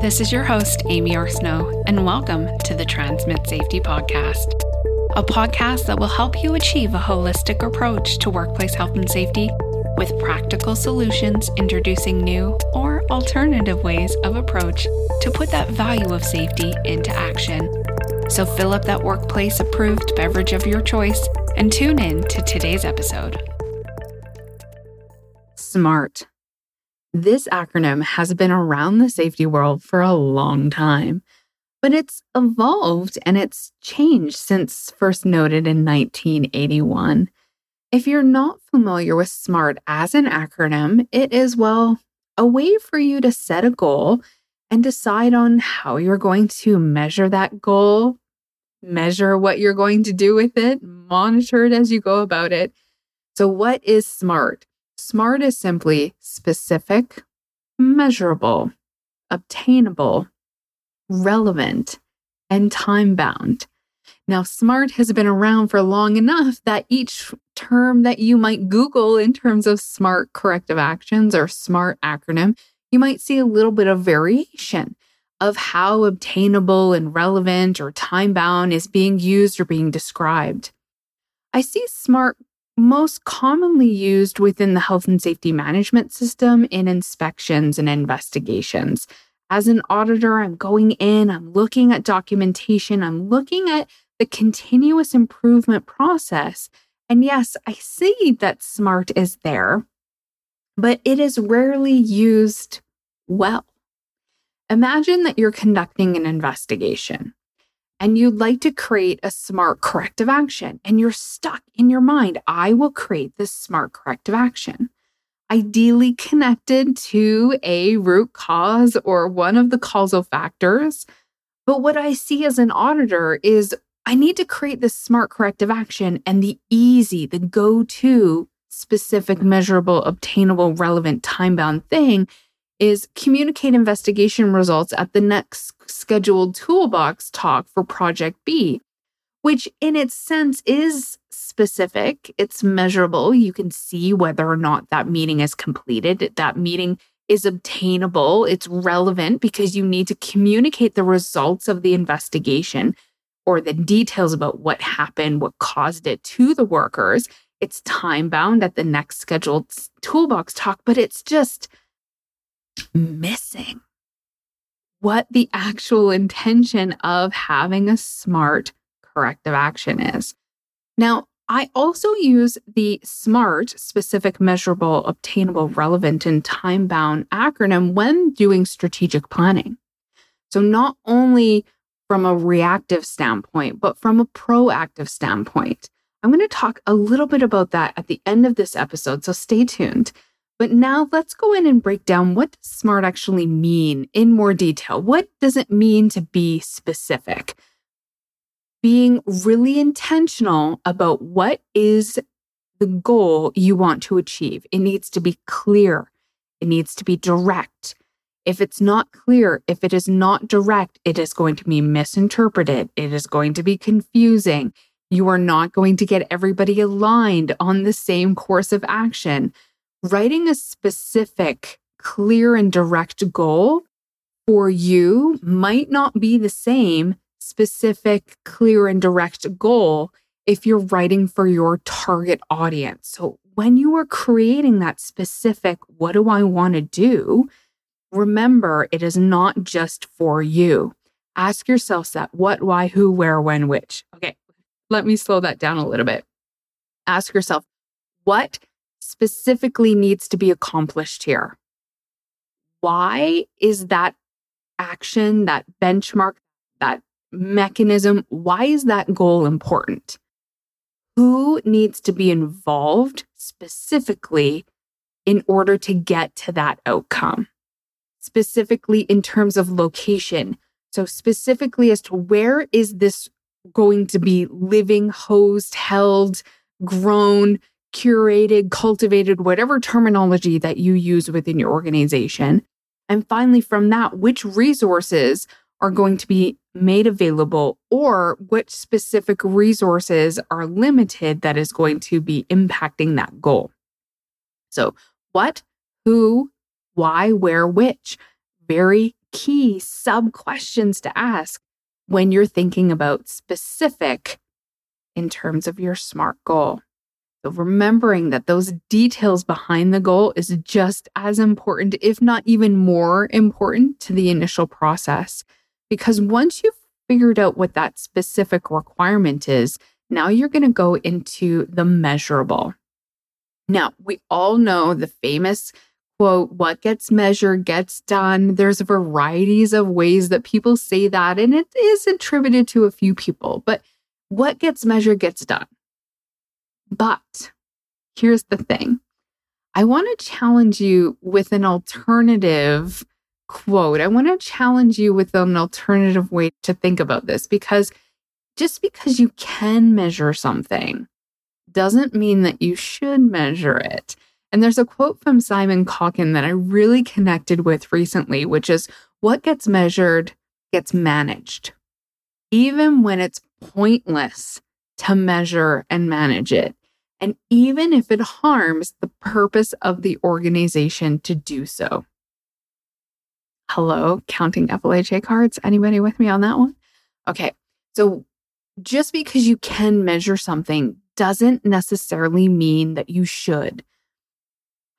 This is your host, Amy Orsnow, and welcome to the Transmit Safety Podcast, a podcast that will help you achieve a holistic approach to workplace health and safety with practical solutions, introducing new or alternative ways of approach to put that value of safety into action. So fill up that workplace-approved beverage of your choice and tune in to today's episode. SMART. This acronym has been around the safety world for a long time, but it's evolved and it's changed since first noted in 1981. If you're not familiar with SMART as an acronym, it is, well, a way for you to set a goal and decide on how you're going to measure that goal, measure what you're going to do with it, monitor it as you go about it. So what is SMART? SMART is simply specific, measurable, obtainable, relevant, and time-bound. Now, SMART has been around for long enough that each term that you might Google in terms of SMART corrective actions or SMART acronym, you might see a little bit of variation of how obtainable and relevant or time-bound is being used or being described. I see SMART most commonly used within the health and safety management system in inspections and investigations. As an auditor, I'm going in, I'm looking at documentation, I'm looking at the continuous improvement process. And yes, I see that SMART is there, but it is rarely used well. Imagine that you're conducting an investigation and you'd like to create a SMART corrective action, and you're stuck in your mind. I will create this SMART corrective action, ideally connected to a root cause or one of the causal factors. But what I see as an auditor is I need to create this SMART corrective action, and the easy, the go-to, specific, measurable, obtainable, relevant, time-bound thing is communicate investigation results at the next scheduled toolbox talk for Project B, which in its sense is specific. It's measurable. You can see whether or not that meeting is completed. That meeting is obtainable. It's relevant because you need to communicate the results of the investigation or the details about what happened, what caused it to the workers. It's time-bound at the next scheduled toolbox talk, but it's just missing what the actual intention of having a SMART corrective action is. Now, I also use the SMART, specific, measurable, obtainable, relevant, and time-bound acronym when doing strategic planning. So not only from a reactive standpoint, but from a proactive standpoint. I'm going to talk a little bit about that at the end of this episode, so stay tuned. But now let's go in and break down what does SMART actually mean in more detail. What does it mean to be specific? Being really intentional about what is the goal you want to achieve. It needs to be clear. It needs to be direct. If it's not clear, if it is not direct, it is going to be misinterpreted. It is going to be confusing. You are not going to get everybody aligned on the same course of action. Writing a specific, clear, and direct goal for you might not be the same specific, clear, and direct goal if you're writing for your target audience. So when you are creating that specific, what do I want to do? Remember, it is not just for you. Ask yourself that what, why, who, where, when, which. Okay, let me slow that down a little bit. Ask yourself, what specifically needs to be accomplished here? Why is that action, that benchmark, that mechanism, why is that goal important? Who needs to be involved specifically in order to get to that outcome? Specifically in terms of location. So specifically as to where is this going to be living, hosed, held, grown, curated, cultivated, whatever terminology that you use within your organization. And finally, from that, which resources are going to be made available or which specific resources are limited that is going to be impacting that goal. So what, who, why, where, which. very key sub-questions to ask when you're thinking about specific in terms of your SMART goal. So remembering that those details behind the goal is just as important, if not even more important, to the initial process. Because once you've figured out what that specific requirement is, now you're going to go into the measurable. Now, we all know the famous quote, what gets measured gets done. There's varieties of ways that people say that, and it is attributed to a few people, but what gets measured gets done. But here's the thing. I want to challenge you with an alternative quote. I want to challenge you with an alternative way to think about this, because just because you can measure something doesn't mean that you should measure it. And there's a quote from Simon Calkin that I really connected with recently, which is, what gets measured gets managed, even when it's pointless to measure and manage it, and even if it harms the purpose of the organization to do so. Hello, counting FLHA cards. Anybody with me on that one? Okay, so just because you can measure something doesn't necessarily mean that you should.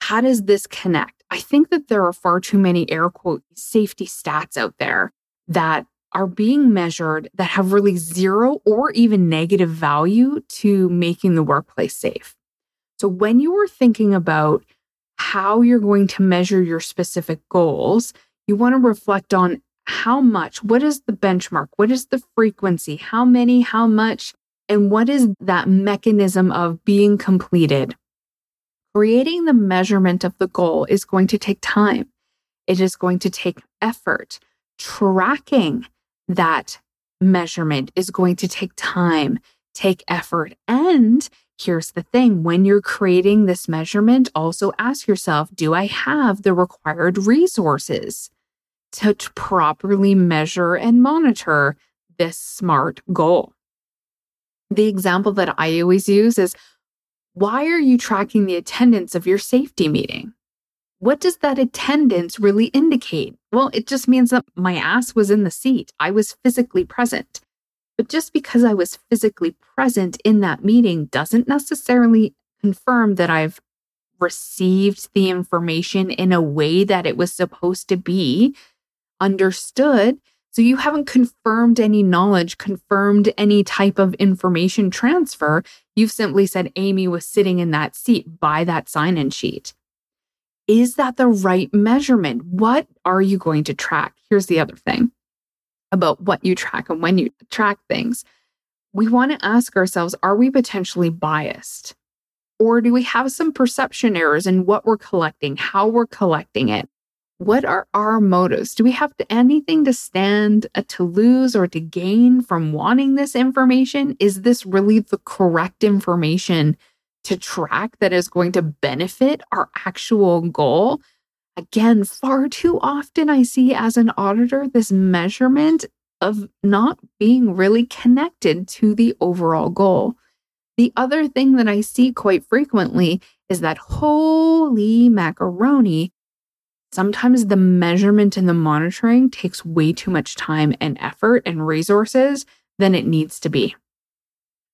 How does this connect? I think that there are far too many air quote safety stats out there that are being measured that have really zero or even negative value to making the workplace safe. So when you are thinking about how you're going to measure your specific goals, you want to reflect on how much, what is the benchmark, what is the frequency, how many, how much, and what is that mechanism of being completed. Creating the measurement of the goal is going to take time. It is going to take effort. Tracking that measurement is going to take time, take effort. And here's the thing, when you're creating this measurement, also ask yourself, do I have the required resources to properly measure and monitor this SMART goal? The example that I always use is, why are you tracking the attendance of your safety meeting? What does that attendance really indicate? Well, it just means that my ass was in the seat. I was physically present. But just because I was physically present in that meeting doesn't necessarily confirm that I've received the information in a way that it was supposed to be understood. So you haven't confirmed any knowledge, confirmed any type of information transfer. You've simply said Amy was sitting in that seat by that sign-in sheet. Is that the right measurement? What are you going to track? Here's the other thing about what you track and when you track things. We want to ask ourselves, are we potentially biased? Or do we have some perception errors in what we're collecting, how we're collecting it? What are our motives? Do we have anything to stand to lose or to gain from wanting this information? Is this really the correct information to track that is going to benefit our actual goal? Again, far too often I see as an auditor this measurement of not being really connected to the overall goal. The other thing that I see quite frequently is that holy macaroni, sometimes the measurement and the monitoring takes way too much time and effort and resources than it needs to be.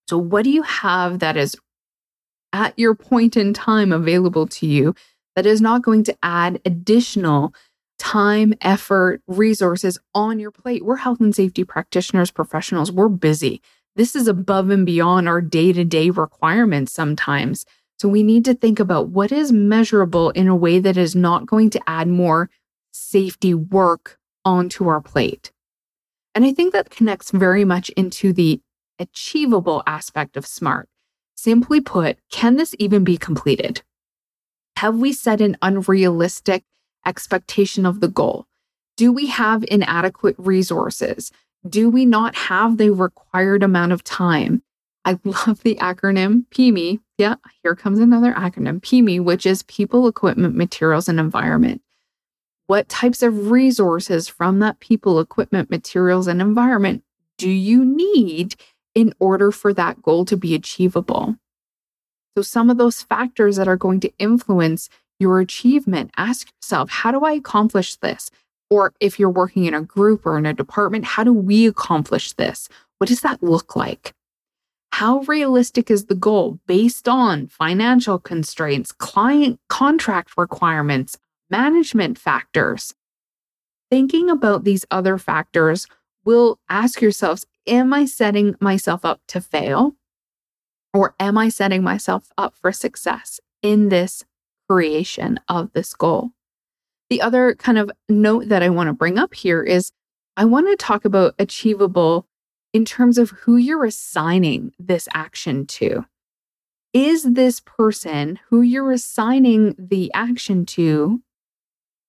So what do you have that is at your point in time available to you that is not going to add additional time, effort, resources on your plate? We're health and safety practitioners, professionals. We're busy. This is above and beyond our day-to-day requirements sometimes. So we need to think about what is measurable in a way that is not going to add more safety work onto our plate. And I think that connects very much into the achievable aspect of SMART. Simply put, can this even be completed? Have we set an unrealistic expectation of the goal? Do we have inadequate resources? Do we not have the required amount of time? I love the acronym PME. Yeah, here comes another acronym, PME, which is people, equipment, materials, and environment. What types of resources from that people, equipment, materials, and environment do you need in order for that goal to be achievable? So some of those factors that are going to influence your achievement, ask yourself, how do I accomplish this? Or if you're working in a group or in a department, how do we accomplish this? What does that look like? How realistic is the goal based on financial constraints, client contract requirements, management factors? Thinking about these other factors will ask yourselves, am I setting myself up to fail? Or am I setting myself up for success in this creation of this goal? The other kind of note that I want to bring up here is I want to talk about achievable in terms of who you're assigning this action to. Is this person who you're assigning the action to,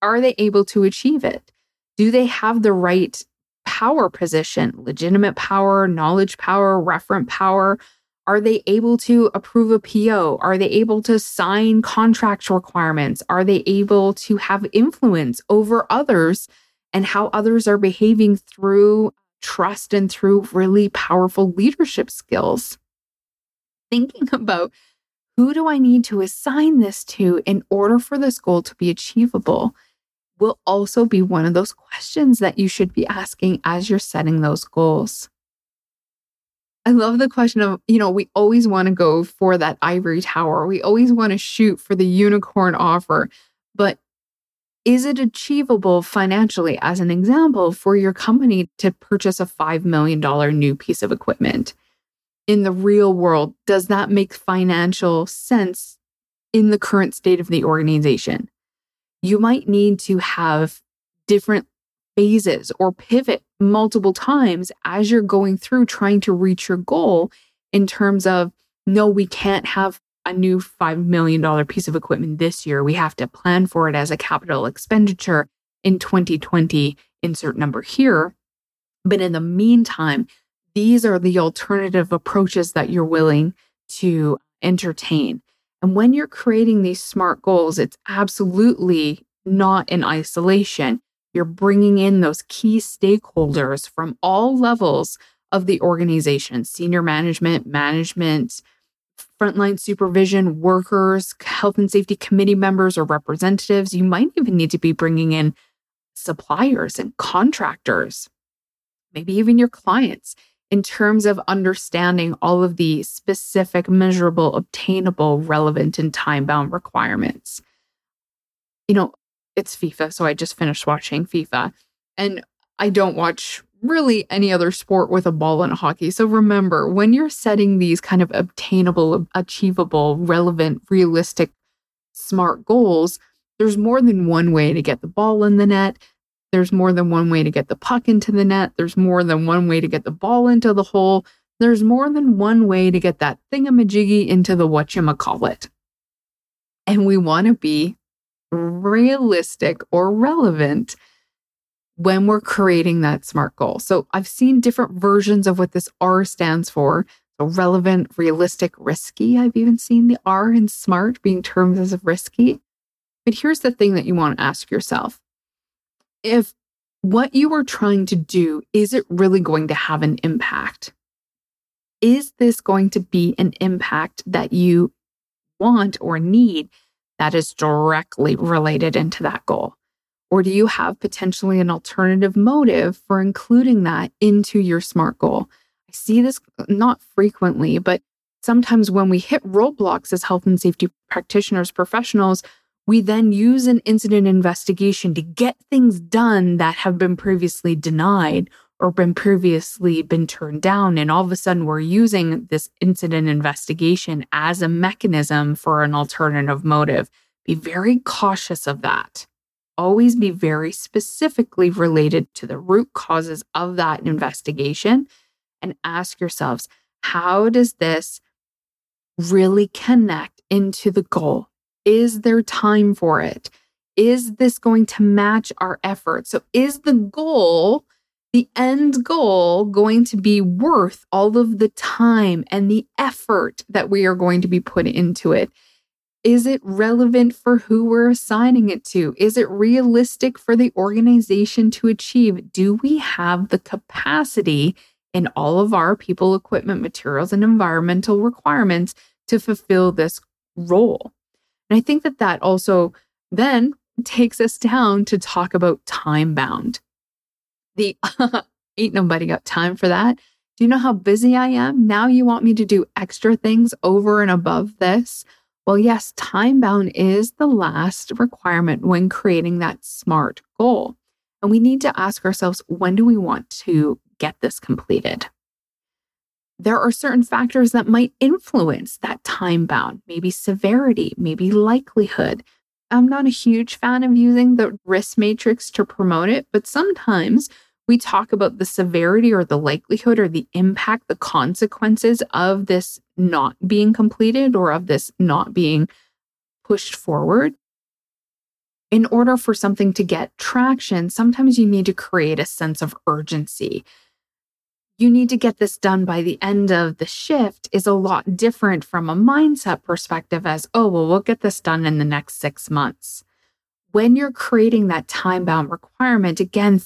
are they able to achieve it? Do they have the right power position, legitimate power, knowledge power, referent power? Are they able to approve a PO? Are they able to sign contract requirements? Are they able to have influence over others and how others are behaving through trust and through really powerful leadership skills? Thinking about who do I need to assign this to in order for this goal to be achievable will also be one of those questions that you should be asking as you're setting those goals. I love the question of, we always want to go for that ivory tower. We always want to shoot for the unicorn offer. But is it achievable financially, as an example, for your company to purchase a $5 million new piece of equipment? In the real world, does that make financial sense in the current state of the organization? You might need to have different phases or pivot multiple times as you're going through trying to reach your goal in terms of, no, we can't have a new $5 million piece of equipment this year. We have to plan for it as a capital expenditure in 2020, insert number here. But in the meantime, these are the alternative approaches that you're willing to entertain. And when you're creating these SMART goals, it's absolutely not in isolation. You're bringing in those key stakeholders from all levels of the organization, senior management, frontline supervision, workers, health and safety committee members or representatives. You might even need to be bringing in suppliers and contractors, maybe even your clients, in terms of understanding all of the specific, measurable, obtainable, relevant, and time-bound requirements. It's FIFA, so I just finished watching FIFA. And I don't watch really any other sport with a ball and a hockey. So remember, when you're setting these kind of obtainable, achievable, relevant, realistic, SMART goals, there's more than one way to get the ball in the net. There's more than one way to get the puck into the net. There's more than one way to get the ball into the hole. There's more than one way to get that thingamajiggy into the whatchamacallit. And we want to be realistic or relevant when we're creating that SMART goal. So I've seen different versions of what this R stands for. So relevant, realistic, risky. I've even seen the R in SMART being termed as risky. But here's the thing that you want to ask yourself. If what you are trying to do, is it really going to have an impact? Is this going to be an impact that you want or need that is directly related into that goal? Or do you have potentially an alternative motive for including that into your SMART goal? I see this not frequently, but sometimes when we hit roadblocks as health and safety practitioners, professionals, we then use an incident investigation to get things done that have been previously denied or been turned down. And all of a sudden, we're using this incident investigation as a mechanism for an alternative motive. Be very cautious of that. Always be very specifically related to the root causes of that investigation and ask yourselves, how does this really connect into the goal? Is there time for it? Is this going to match our effort? So is the goal, the end goal, going to be worth all of the time and the effort that we are going to be put into it? Is it relevant for who we're assigning it to? Is it realistic for the organization to achieve? Do we have the capacity in all of our people, equipment, materials, and environmental requirements to fulfill this role? And I think that also then takes us down to talk about time bound. Ain't nobody got time for that. Do you know how busy I am? Now you want me to do extra things over and above this? Well, yes, time bound is the last requirement when creating that SMART goal. And we need to ask ourselves, when do we want to get this completed? There are certain factors that might influence that time bound, maybe severity, maybe likelihood. I'm not a huge fan of using the risk matrix to promote it, but sometimes we talk about the severity or the likelihood or the impact, the consequences of this not being completed or of this not being pushed forward. In order for something to get traction, sometimes you need to create a sense of urgency. You need to get this done by the end of the shift is a lot different from a mindset perspective as, oh, well, we'll get this done in the next 6 months. When you're creating that time-bound requirement, again,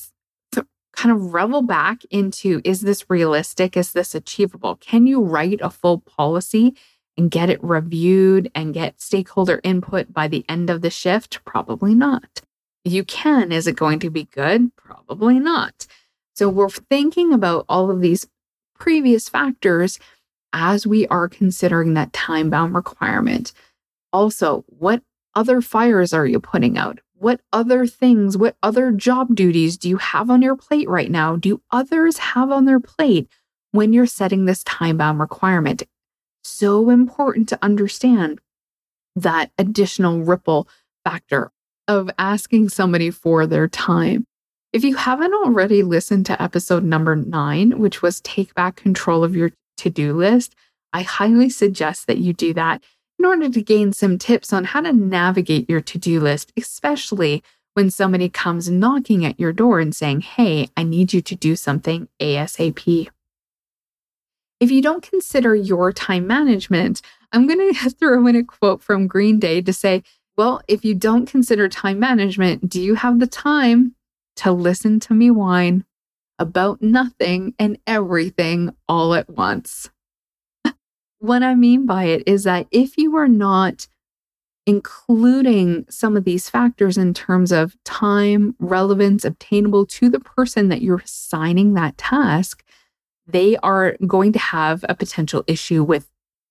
kind of revel back into, is this realistic? Is this achievable? Can you write a full policy and get it reviewed and get stakeholder input by the end of the shift? Probably not. You can. Is it going to be good? Probably not. So we're thinking about all of these previous factors as we are considering that time-bound requirement. Also, what other fires are you putting out? What other things, what other job duties do you have on your plate right now? Do others have on their plate when you're setting this time-bound requirement? So important to understand that additional ripple factor of asking somebody for their time. If you haven't already listened to episode number 9, which was Take Back Control of Your To-Do List, I highly suggest that you do that in order to gain some tips on how to navigate your to-do list, especially when somebody comes knocking at your door and saying, hey, I need you to do something ASAP. If you don't consider your time management, I'm going to throw in a quote from Green Day to say, well, if you don't consider time management, do you have the time to listen to me whine about nothing and everything all at once? What I mean by it is that if you are not including some of these factors in terms of time, relevance, obtainable to the person that you're assigning that task, they are going to have a potential issue with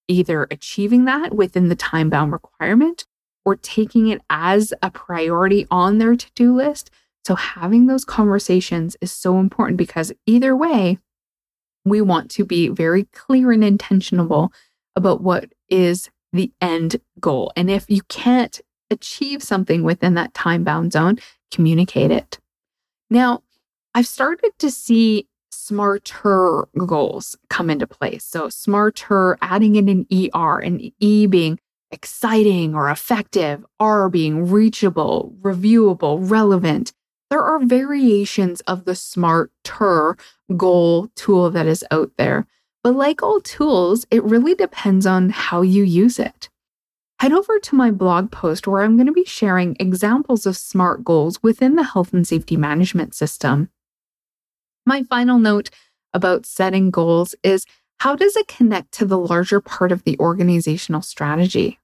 either achieving that within the time-bound requirement or taking it as a priority on their to-do list. So having those conversations is so important because either way, we want to be very clear and intentional about what is the end goal. And if you can't achieve something within that time-bound zone, communicate it. Now, I've started to see smarter goals come into place. So smarter, adding in an ER, an E being exciting or effective, R being reachable, reviewable, relevant. There are variations of the SMARTer goal tool that is out there. But like all tools, it really depends on how you use it. Head over to my blog post where I'm going to be sharing examples of SMART goals within the health and safety management system. My final note about setting goals is, how does it connect to the larger part of the organizational strategy?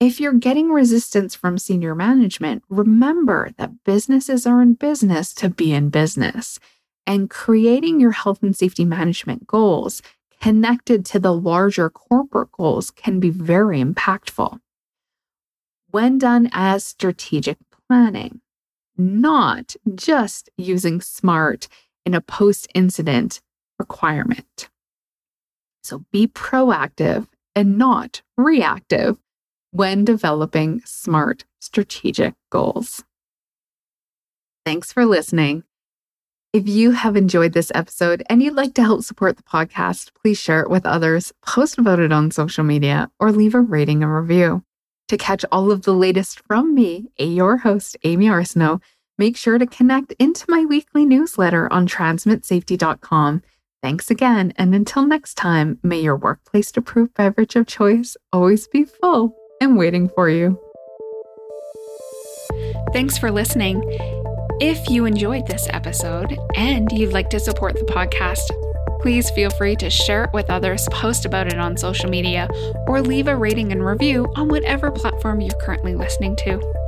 If you're getting resistance from senior management, remember that businesses are in business to be in business. And creating your health and safety management goals connected to the larger corporate goals can be very impactful. When done as strategic planning, not just using SMART in a post-incident requirement. So be proactive and not reactive when developing SMART strategic goals. Thanks for listening. If you have enjoyed this episode and you'd like to help support the podcast, please share it with others, post about it on social media, or leave a rating and review. To catch all of the latest from me, your host, Aimee Arsenault, make sure to connect into my weekly newsletter on transmitsafety.com. Thanks again, and until next time, may your workplace-approved beverage of choice always be full and waiting for you. Thanks for listening. If you enjoyed this episode and you'd like to support the podcast, please feel free to share it with others, post about it on social media, or leave a rating and review on whatever platform you're currently listening to.